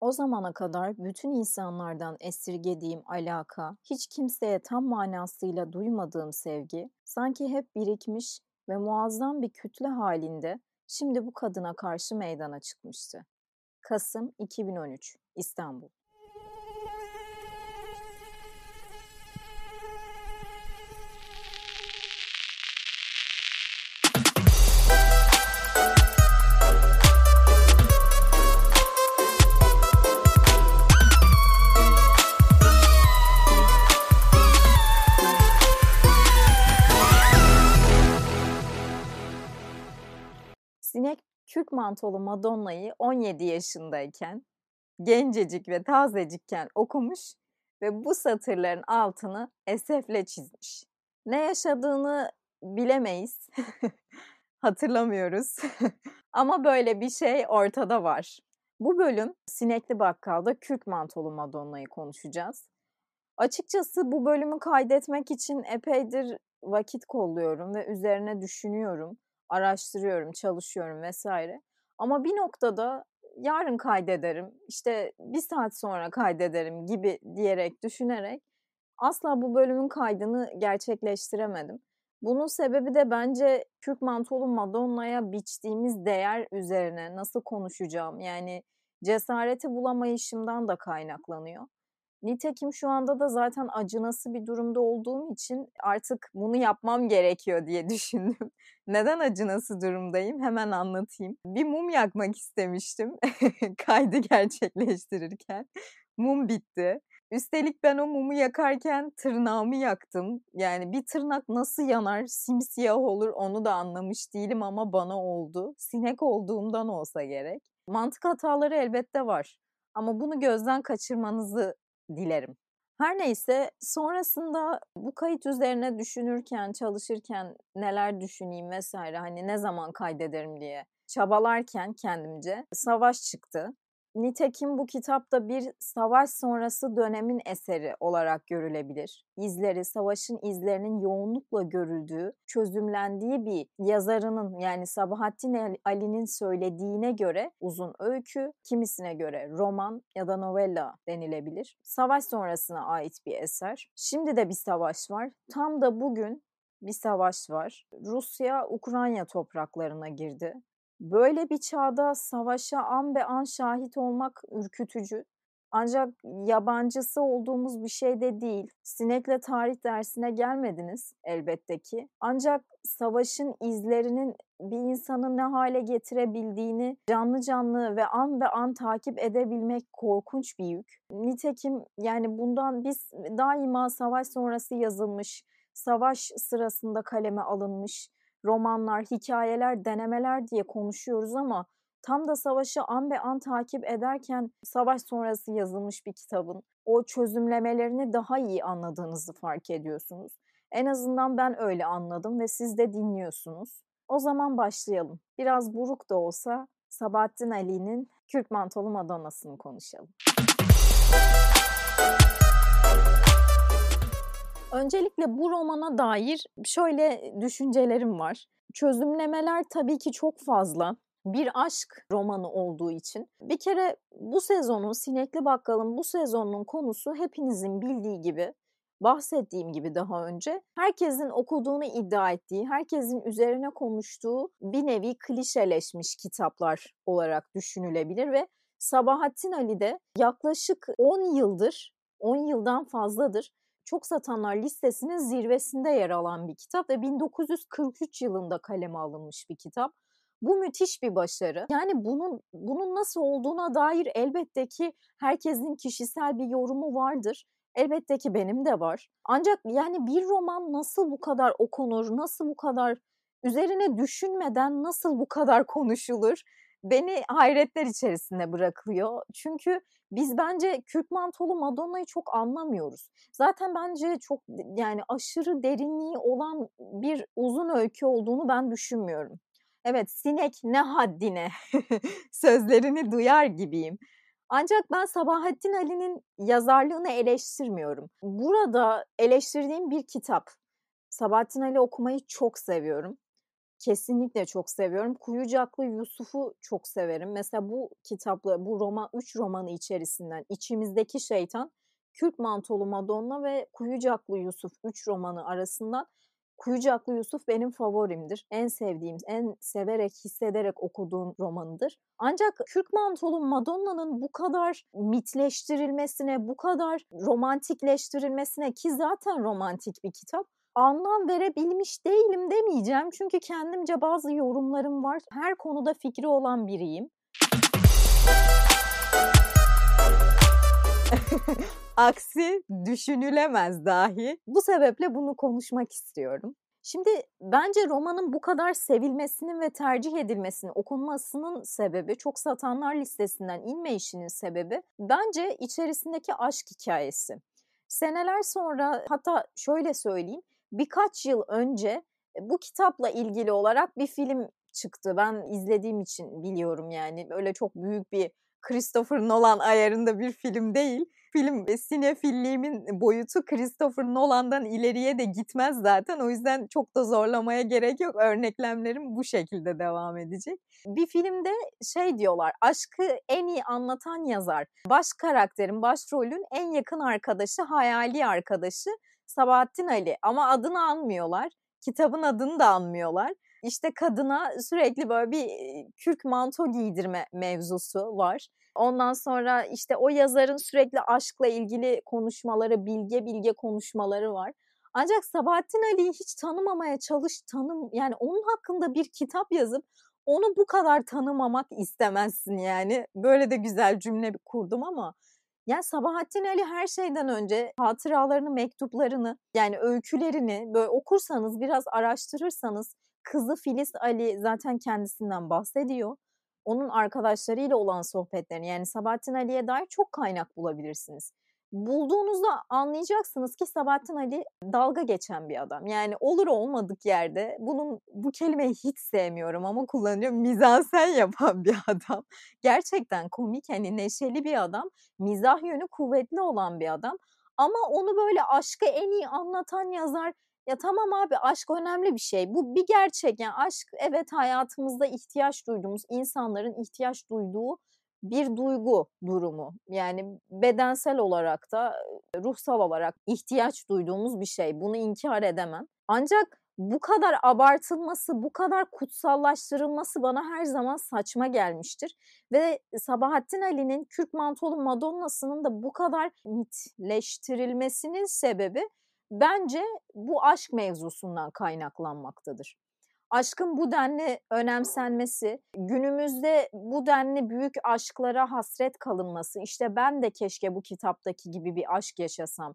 O zamana kadar bütün insanlardan esirgediğim alaka, hiç kimseye tam manasıyla duymadığım sevgi, sanki hep birikmiş ve muazzam bir kütle halinde şimdi bu kadına karşı meydana çıkmıştı. Kasım 2013, İstanbul. Sinek Kürk Mantolu Madonna'yı 17 yaşındayken, gencecik ve tazecikken okumuş ve bu satırların altını esefle çizmiş. Ne yaşadığını bilemeyiz, hatırlamıyoruz ama böyle bir şey ortada var. Bu bölüm Sinekli Bakkal'da Kürk Mantolu Madonna'yı konuşacağız. Açıkçası bu bölümü kaydetmek için epeydir vakit kolluyorum ve üzerine düşünüyorum. Araştırıyorum, çalışıyorum vesaire. Ama bir noktada yarın kaydederim, işte bir saat sonra kaydederim gibi diyerek, düşünerek asla bu bölümün kaydını gerçekleştiremedim. Bunun sebebi de bence Kürk Mantolu Madonna'ya biçtiğimiz değer üzerine nasıl konuşacağım, yani cesareti bulamayışımdan da kaynaklanıyor. Nitekim şu anda da zaten acınası bir durumda olduğum için artık bunu yapmam gerekiyor diye düşündüm. Neden acınası durumdayım? Hemen anlatayım. Bir mum yakmak istemiştim kaydı gerçekleştirirken. Mum bitti. Üstelik ben o mumu yakarken tırnağımı yaktım. Yani bir tırnak nasıl yanar, simsiyah olur onu da anlamış değilim ama bana oldu. Sinek olduğumdan olsa gerek. Mantık hataları elbette var ama bunu gözden kaçırmanızı dilerim. Her neyse, sonrasında bu kayıt üzerine düşünürken, çalışırken neler düşüneyim vesaire, hani ne zaman kaydederim diye çabalarken kendimce savaş çıktı. Nitekim bu kitap da bir savaş sonrası dönemin eseri olarak görülebilir. İzleri, savaşın izlerinin yoğunlukla görüldüğü, çözümlendiği bir yazarının, yani Sabahattin Ali'nin söylediğine göre uzun öykü, kimisine göre roman ya da novella denilebilir. Savaş sonrasına ait bir eser. Şimdi de bir savaş var. Tam da bugün bir savaş var. Rusya, Ukrayna topraklarına girdi. Böyle bir çağda savaşa an be an şahit olmak ürkütücü. Ancak yabancısı olduğumuz bir şey de değil. Sinek'le tarih dersine gelmediniz elbette ki. Ancak savaşın izlerinin bir insanı ne hale getirebildiğini canlı canlı ve an be an takip edebilmek korkunç bir yük. Nitekim yani bundan biz daima savaş sonrası yazılmış, savaş sırasında kaleme alınmış romanlar, hikayeler, denemeler diye konuşuyoruz ama tam da savaşı an be an takip ederken savaş sonrası yazılmış bir kitabın o çözümlemelerini daha iyi anladığınızı fark ediyorsunuz. En azından ben öyle anladım ve siz de dinliyorsunuz. O zaman başlayalım. Biraz buruk da olsa Sabahattin Ali'nin Kürk Mantolu Madonna'sını konuşalım. Öncelikle bu romana dair şöyle düşüncelerim var. Çözümlemeler tabii ki çok fazla. Bir aşk romanı olduğu için. Bir kere bu sezonun, Sinekli Bakkal'ın bu sezonun konusu hepinizin bildiği gibi, bahsettiğim gibi daha önce, herkesin okuduğunu iddia ettiği, herkesin üzerine konuştuğu bir nevi klişeleşmiş kitaplar olarak düşünülebilir ve Sabahattin Ali de yaklaşık 10 yıldan fazladır çok satanlar listesinin zirvesinde yer alan bir kitap ve 1943 yılında kaleme alınmış bir kitap. Bu müthiş bir başarı. Yani bunun nasıl olduğuna dair elbette ki herkesin kişisel bir yorumu vardır. Elbette ki benim de var. Ancak yani bir roman nasıl bu kadar okunur, nasıl bu kadar üzerine düşünmeden nasıl bu kadar konuşulur? Beni hayretler içerisinde bırakıyor. Çünkü biz bence Kürk Mantolu Madonna'yı çok anlamıyoruz. Zaten bence çok, yani aşırı derinliği olan bir uzun öykü olduğunu ben düşünmüyorum. Evet, sinek ne haddine sözlerini duyar gibiyim. Ancak ben Sabahattin Ali'nin yazarlığını eleştirmiyorum. Burada eleştirdiğim bir kitap. Sabahattin Ali okumayı çok seviyorum. Kesinlikle çok seviyorum. Kuyucaklı Yusuf'u çok severim. Mesela bu kitapla, bu roman, 3 romanı içerisinden İçimizdeki Şeytan, Kürk Mantolu Madonna ve Kuyucaklı Yusuf 3 romanı arasından Kuyucaklı Yusuf benim favorimdir. En sevdiğim, en severek, hissederek okuduğum romanıdır. Ancak Kürk Mantolu Madonna'nın bu kadar mitleştirilmesine, bu kadar romantikleştirilmesine, ki zaten romantik bir kitap, anlam verebilmiş değilim demeyeceğim. Çünkü kendimce bazı yorumlarım var. Her konuda fikri olan biriyim. Aksi düşünülemez dahi. Bu sebeple bunu konuşmak istiyorum. Şimdi bence romanın bu kadar sevilmesinin ve tercih edilmesinin, okunmasının sebebi, çok satanlar listesinden inmeyişinin sebebi bence içerisindeki aşk hikayesi. Seneler sonra, hatta şöyle söyleyeyim, birkaç yıl önce bu kitapla ilgili olarak bir film çıktı. Ben izlediğim için biliyorum yani. Öyle çok büyük bir Christopher Nolan ayarında bir film değil. Film, sinefilliğimin boyutu Christopher Nolan'dan ileriye de gitmez zaten. O yüzden çok da zorlamaya gerek yok. Örneklemlerim bu şekilde devam edecek. Bir filmde şey diyorlar, aşkı en iyi anlatan yazar. Baş karakterin, başrolün en yakın arkadaşı, hayali arkadaşı Sabahattin Ali. Ama adını anmıyorlar. Kitabın adını da anmıyorlar. İşte kadına sürekli böyle bir kürk manto giydirme mevzusu var. Ondan sonra işte o yazarın sürekli aşkla ilgili konuşmaları, bilge konuşmaları var. Ancak Sabahattin Ali'yi hiç tanımamaya yani onun hakkında bir kitap yazıp onu bu kadar tanımamak istemezsin yani. Böyle de güzel cümle kurdum ama yani Sabahattin Ali her şeyden önce hatıralarını, mektuplarını, yani öykülerini böyle okursanız, biraz araştırırsanız, kızı Filiz Ali zaten kendisinden bahsediyor. Onun arkadaşlarıyla olan sohbetlerini, yani Sabahattin Ali'ye dair çok kaynak bulabilirsiniz. Bulduğunuzda anlayacaksınız ki Sabahattin Ali dalga geçen bir adam. Yani olur olmadık yerde, bu kelimeyi hiç sevmiyorum ama kullanıyorum, mizansen yapan bir adam. Gerçekten komik, hani neşeli bir adam, mizah yönü kuvvetli olan bir adam. Ama onu böyle aşkı en iyi anlatan yazar. Ya tamam abi, aşk önemli bir şey. Bu bir gerçek. Yani aşk, evet, hayatımızda ihtiyaç duyduğumuz, insanların ihtiyaç duyduğu bir duygu durumu. Yani bedensel olarak da, ruhsal olarak ihtiyaç duyduğumuz bir şey. Bunu inkar edemem. Ancak bu kadar abartılması, bu kadar kutsallaştırılması bana her zaman saçma gelmiştir. Ve Sabahattin Ali'nin Kürk Mantolu Madonna'sının da bu kadar mitleştirilmesinin sebebi bence bu aşk mevzusundan kaynaklanmaktadır. Aşkın bu denli önemsenmesi, günümüzde bu denli büyük aşklara hasret kalınması, işte ben de keşke bu kitaptaki gibi bir aşk yaşasam.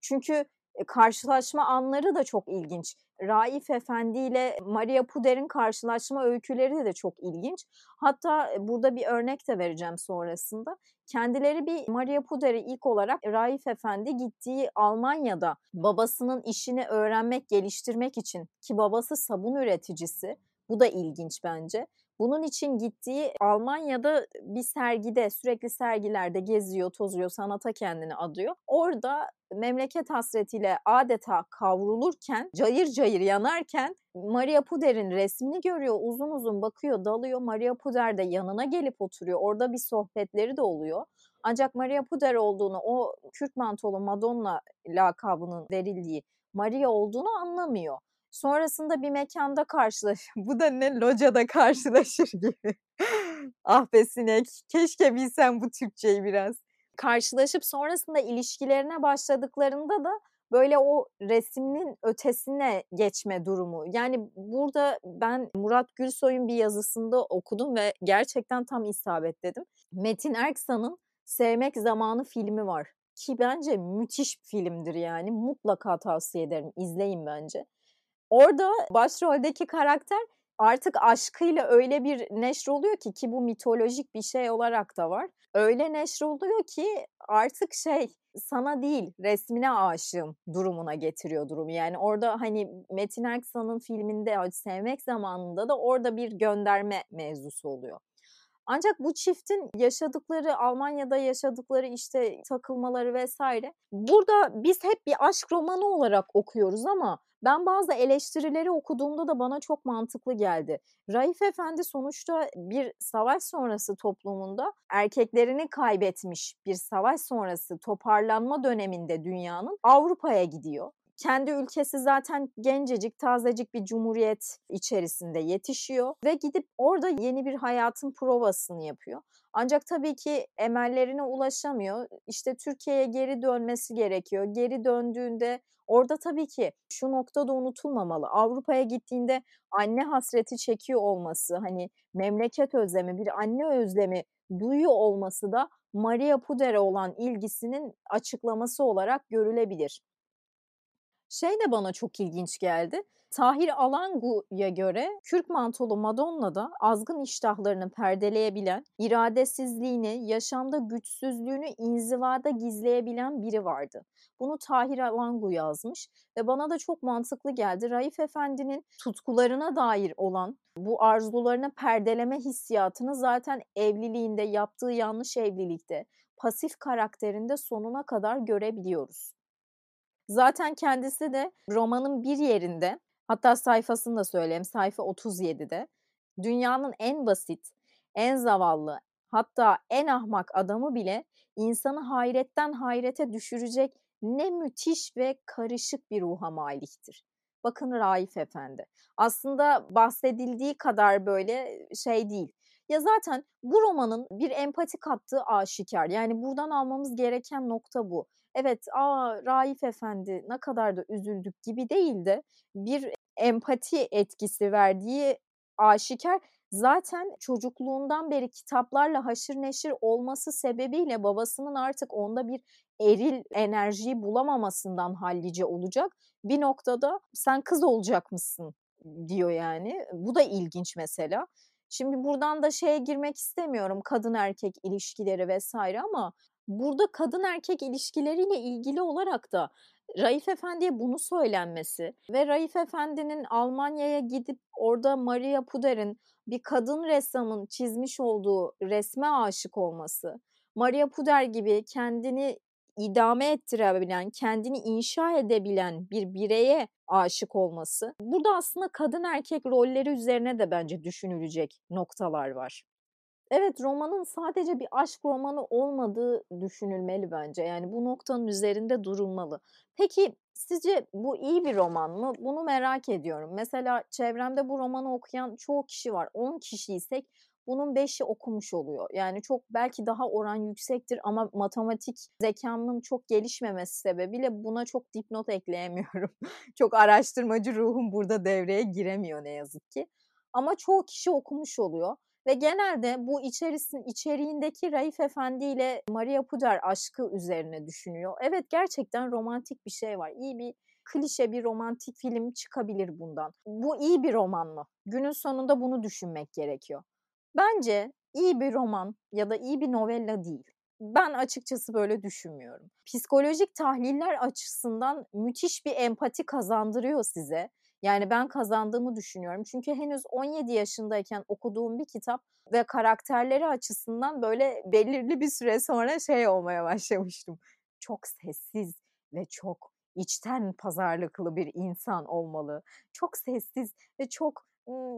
Çünkü karşılaşma anları da çok ilginç. Raif Efendi ile Maria Puder'in karşılaşma öyküleri de çok ilginç. Hatta burada bir örnek de vereceğim sonrasında. Kendileri bir Maria Puder'i ilk olarak Raif Efendi gittiği Almanya'da babasının işini öğrenmek, geliştirmek için, ki babası sabun üreticisi, bu da ilginç bence. Bunun için gittiği Almanya'da bir sergide, sürekli sergilerde geziyor, tozuyor, sanata kendini adıyor. Orada memleket hasretiyle adeta kavrulurken, cayır cayır yanarken Maria Puder'in resmini görüyor, uzun uzun bakıyor, dalıyor. Maria Puder de yanına gelip oturuyor. Orada bir sohbetleri de oluyor. Ancak Maria Puder olduğunu, o Kürk Mantolu Madonna lakabının verildiği Maria olduğunu anlamıyor. Sonrasında bir mekanda karşılaşır. Bu da ne? Locada karşılaşır gibi. Ah be sinek. Keşke bilsem bu Türkçeyi biraz. Karşılaşıp sonrasında ilişkilerine başladıklarında da böyle o resmin ötesine geçme durumu. Yani burada ben Murat Gülsoy'un bir yazısında okudum ve gerçekten tam isabet dedim. Metin Erksan'ın Sevmek Zamanı filmi var. Ki bence müthiş bir filmdir yani. Mutlaka tavsiye ederim. İzleyin bence. Orada başroldeki karakter artık aşkıyla öyle bir neşroluyor ki bu mitolojik bir şey olarak da var. Öyle neşroluyor ki artık sana değil resmine aşığım durumuna getiriyor durumu. Yani orada hani Metin Erksan'ın filminde Sevmek Zamanı'nda da orada bir gönderme mevzusu oluyor. Ancak bu çiftin yaşadıkları, Almanya'da yaşadıkları işte takılmaları vesaire. Burada biz hep bir aşk romanı olarak okuyoruz ama ben bazı eleştirileri okuduğumda da bana çok mantıklı geldi. Raif Efendi sonuçta bir savaş sonrası toplumunda erkeklerini kaybetmiş, bir savaş sonrası toparlanma döneminde dünyanın Avrupa'ya gidiyor. Kendi ülkesi zaten gencecik, tazecik bir cumhuriyet içerisinde yetişiyor ve gidip orada yeni bir hayatın provasını yapıyor. Ancak tabii ki emellerine ulaşamıyor. İşte Türkiye'ye geri dönmesi gerekiyor. Geri döndüğünde orada tabii ki şu noktada unutulmamalı. Avrupa'ya gittiğinde anne hasreti çekiyor olması, hani memleket özlemi, bir anne özlemi duyuyor olması da Maria Puder'e olan ilgisinin açıklaması olarak görülebilir. Şey de bana çok ilginç geldi. Tahir Alangu'ya göre Kürk Mantolu Madonna'da azgın iştahlarını perdeleyebilen, iradesizliğini, yaşamda güçsüzlüğünü inzivada gizleyebilen biri vardı. Bunu Tahir Alangu yazmış ve bana da çok mantıklı geldi. Raif Efendi'nin tutkularına dair olan bu arzularını perdeleme hissiyatını zaten evliliğinde, yaptığı yanlış evlilikte, pasif karakterinde sonuna kadar görebiliyoruz. Zaten kendisi de romanın bir yerinde, hatta sayfasını da söyleyeyim, sayfa 37'de dünyanın en basit, en zavallı, hatta en ahmak adamı bile insanı hayretten hayrete düşürecek ne müthiş ve karışık bir ruha maliktir. Bakın Raif Efendi. Aslında bahsedildiği kadar böyle şey değil. Ya zaten bu romanın bir empati kattığı aşikar. Yani buradan almamız gereken nokta bu. Evet, Raif Efendi ne kadar da üzüldük gibi değil de bir empati etkisi verdiği aşikar. Zaten çocukluğundan beri kitaplarla haşır neşir olması sebebiyle babasının artık onda bir eril enerjiyi bulamamasından hallice olacak. Bir noktada sen kız olacak mısın diyor yani. Bu da ilginç mesela. Şimdi buradan da şeye girmek istemiyorum, kadın erkek ilişkileri vesaire, ama burada kadın erkek ilişkileriyle ilgili olarak da Raif Efendi'ye bunu söylenmesi ve Raif Efendi'nin Almanya'ya gidip orada Maria Puder'in, bir kadın ressamın çizmiş olduğu resme aşık olması, Maria Puder gibi kendini idame ettirebilen, kendini inşa edebilen bir bireye aşık olması. Burada aslında kadın erkek rolleri üzerine de bence düşünülecek noktalar var. Evet, romanın sadece bir aşk romanı olmadığı düşünülmeli bence. Yani bu noktanın üzerinde durulmalı. Peki sizce bu iyi bir roman mı? Bunu merak ediyorum. Mesela çevremde bu romanı okuyan çoğu kişi var. 10 kişiysek bunun 5'i okumuş oluyor. Yani çok belki daha oran yüksektir ama matematik zekamın çok gelişmemesi sebebiyle buna çok dipnot ekleyemiyorum. Çok araştırmacı ruhum burada devreye giremiyor ne yazık ki. Ama çoğu kişi okumuş oluyor. Ve genelde bu içeriğindeki Raif Efendi ile Maria Puder aşkı üzerine düşünüyor. Evet, gerçekten romantik bir şey var. İyi bir klişe bir romantik film çıkabilir bundan. Bu iyi bir roman mı? Günün sonunda bunu düşünmek gerekiyor. Bence iyi bir roman ya da iyi bir novella değil. Ben açıkçası böyle düşünmüyorum. Psikolojik tahliller açısından müthiş bir empati kazandırıyor size. Yani ben kazandığımı düşünüyorum. Çünkü henüz 17 yaşındayken okuduğum bir kitap ve karakterleri açısından böyle belirli bir süre sonra şey olmaya başlamıştım. Çok sessiz ve çok içten pazarlıklı bir insan olmalı. Çok sessiz ve çok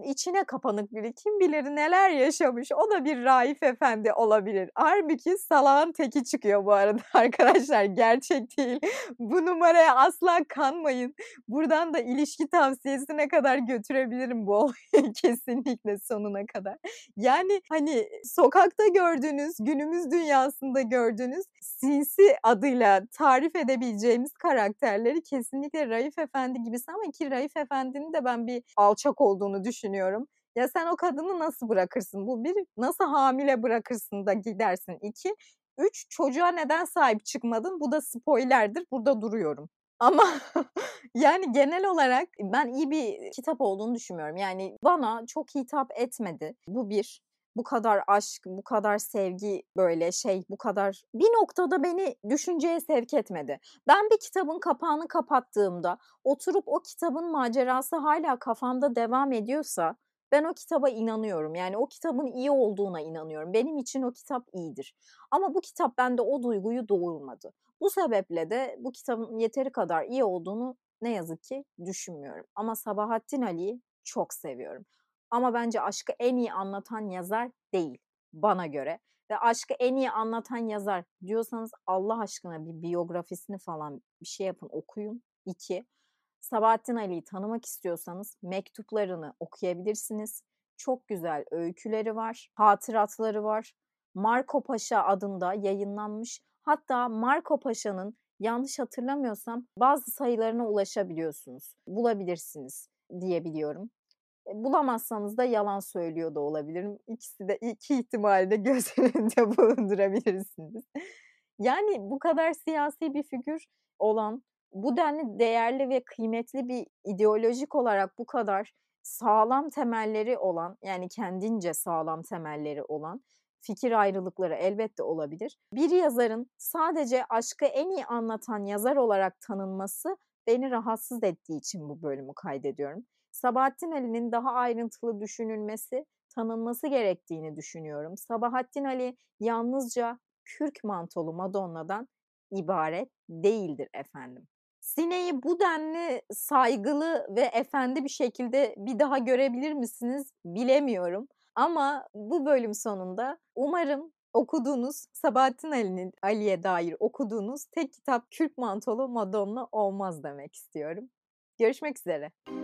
içine kapanık biri. Kim bilir neler yaşamış. O da bir Raif Efendi olabilir. Halbuki salağın teki çıkıyor bu arada arkadaşlar. Gerçek değil. Bu numaraya asla kanmayın. Buradan da ilişki tavsiyesine kadar götürebilirim bu olayı. Kesinlikle sonuna kadar. Yani hani sokakta gördüğünüz, günümüz dünyasında gördüğünüz sinsi adıyla tarif edebileceğimiz karakterleri kesinlikle Raif Efendi gibisi, ama ki Raif Efendi'nin de ben bir alçak olduğunu düşünüyorum. Ya sen o kadını nasıl bırakırsın? Bu bir, nasıl hamile bırakırsın da gidersin? 2, 3, çocuğa neden sahip çıkmadın? Bu da spoilerdir. Burada duruyorum. Ama yani genel olarak ben iyi bir kitap olduğunu düşünmüyorum. Yani bana çok hitap etmedi. Bu bir. Bu kadar aşk, bu kadar sevgi, böyle şey, bu kadar bir noktada beni düşünceye sevk etmedi. Ben bir kitabın kapağını kapattığımda oturup o kitabın macerası hala kafamda devam ediyorsa Ben o kitaba inanıyorum. Yani o kitabın iyi olduğuna inanıyorum. Benim için o kitap iyidir. Ama bu kitap bende o duyguyu doğurmadı. Bu sebeple de bu kitabın yeteri kadar iyi olduğunu ne yazık ki düşünmüyorum. Ama Sabahattin Ali'yi çok seviyorum. Ama bence aşkı en iyi anlatan yazar değil bana göre. Ve aşkı en iyi anlatan yazar diyorsanız Allah aşkına bir biyografisini falan bir şey yapın, okuyun. 2. Sabahattin Ali'yi tanımak istiyorsanız mektuplarını okuyabilirsiniz. Çok güzel öyküleri var, hatıratları var. Markopaşa adında yayınlanmış. Hatta Markopaşa'nın yanlış hatırlamıyorsam bazı sayılarına ulaşabiliyorsunuz. Bulabilirsiniz diye biliyorum. Bulamazsanız da yalan söylüyor da olabilirim. İkisi de iki ihtimalle göz önünde bulundurabilirsiniz. Yani bu kadar siyasi bir figür olan, bu denli değerli ve kıymetli bir ideolojik olarak bu kadar sağlam temelleri olan, yani kendince sağlam temelleri olan, fikir ayrılıkları elbette olabilir. Bir yazarın sadece aşkı en iyi anlatan yazar olarak tanınması beni rahatsız ettiği için bu bölümü kaydediyorum. Sabahattin Ali'nin daha ayrıntılı düşünülmesi, tanınması gerektiğini düşünüyorum. Sabahattin Ali yalnızca Kürk Mantolu Madonna'dan ibaret değildir efendim. Sine'yi bu denli saygılı ve efendi bir şekilde bir daha görebilir misiniz bilemiyorum. Ama bu bölüm sonunda umarım okuduğunuz, Sabahattin Ali'ye dair okuduğunuz tek kitap Kürk Mantolu Madonna olmaz demek istiyorum. Görüşmek üzere.